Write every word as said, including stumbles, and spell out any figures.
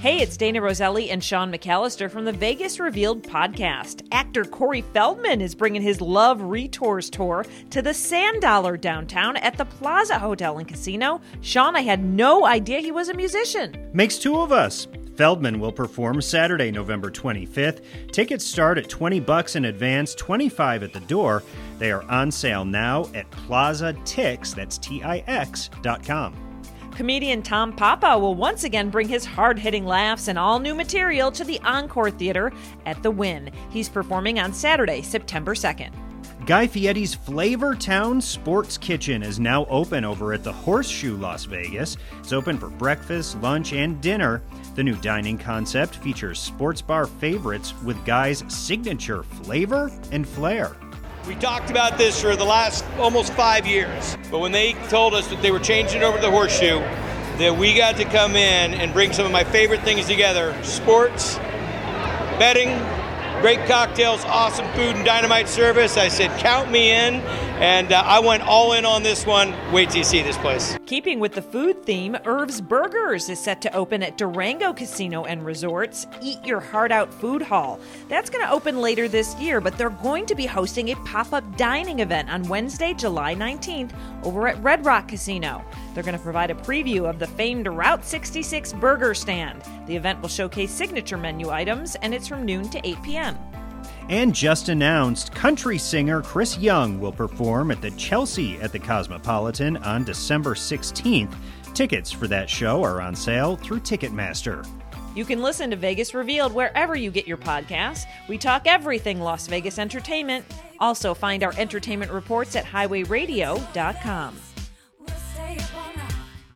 Hey, it's Dana Roselli and Sean McAllister from the Vegas Revealed Podcast. Actor Corey Feldman is bringing his Love Retours tour to the Sand Dollar downtown at the Plaza Hotel and Casino. Sean, I had no idea he was a musician. Makes two of us. Feldman will perform Saturday, November twenty-fifth. Tickets start at twenty bucks in advance, twenty-five at the door. They are on sale now at Plaza Tix, that's T I X dot com. Comedian Tom Papa will once again bring his hard-hitting laughs and all-new material to the Encore Theater at the Wynn. He's performing on Saturday, September second. Guy Fieri's Flavortown Sports Kitchen is now open over at the Horseshoe Las Vegas. It's open for breakfast, lunch, and dinner. The new dining concept features sports bar favorites with Guy's signature flavor and flair. We talked about this for the last almost five years, but when they told us that they were changing over to the Horseshoe, that we got to come in and bring some of my favorite things together: sports, betting, great cocktails, awesome food, and dynamite service. I said, count me in, and uh, I went all in on this one. Wait till you see this place. Keeping with the food theme, Irv's Burgers is set to open at Durango Casino and Resorts' Eat Your Heart Out Food Hall. That's going to open later this year, but they're going to be hosting a pop-up dining event on Wednesday, July nineteenth, over at Red Rock Casino. They're going to provide a preview of the famed Route sixty-six Burger Stand. The event will showcase signature menu items, and it's from noon to eight p.m. And just announced, country singer Chris Young will perform at the Chelsea at the Cosmopolitan on December sixteenth. Tickets for that show are on sale through Ticketmaster. You can listen to Vegas Revealed wherever you get your podcasts. We talk everything Las Vegas entertainment. Also, find our entertainment reports at highway radio dot com.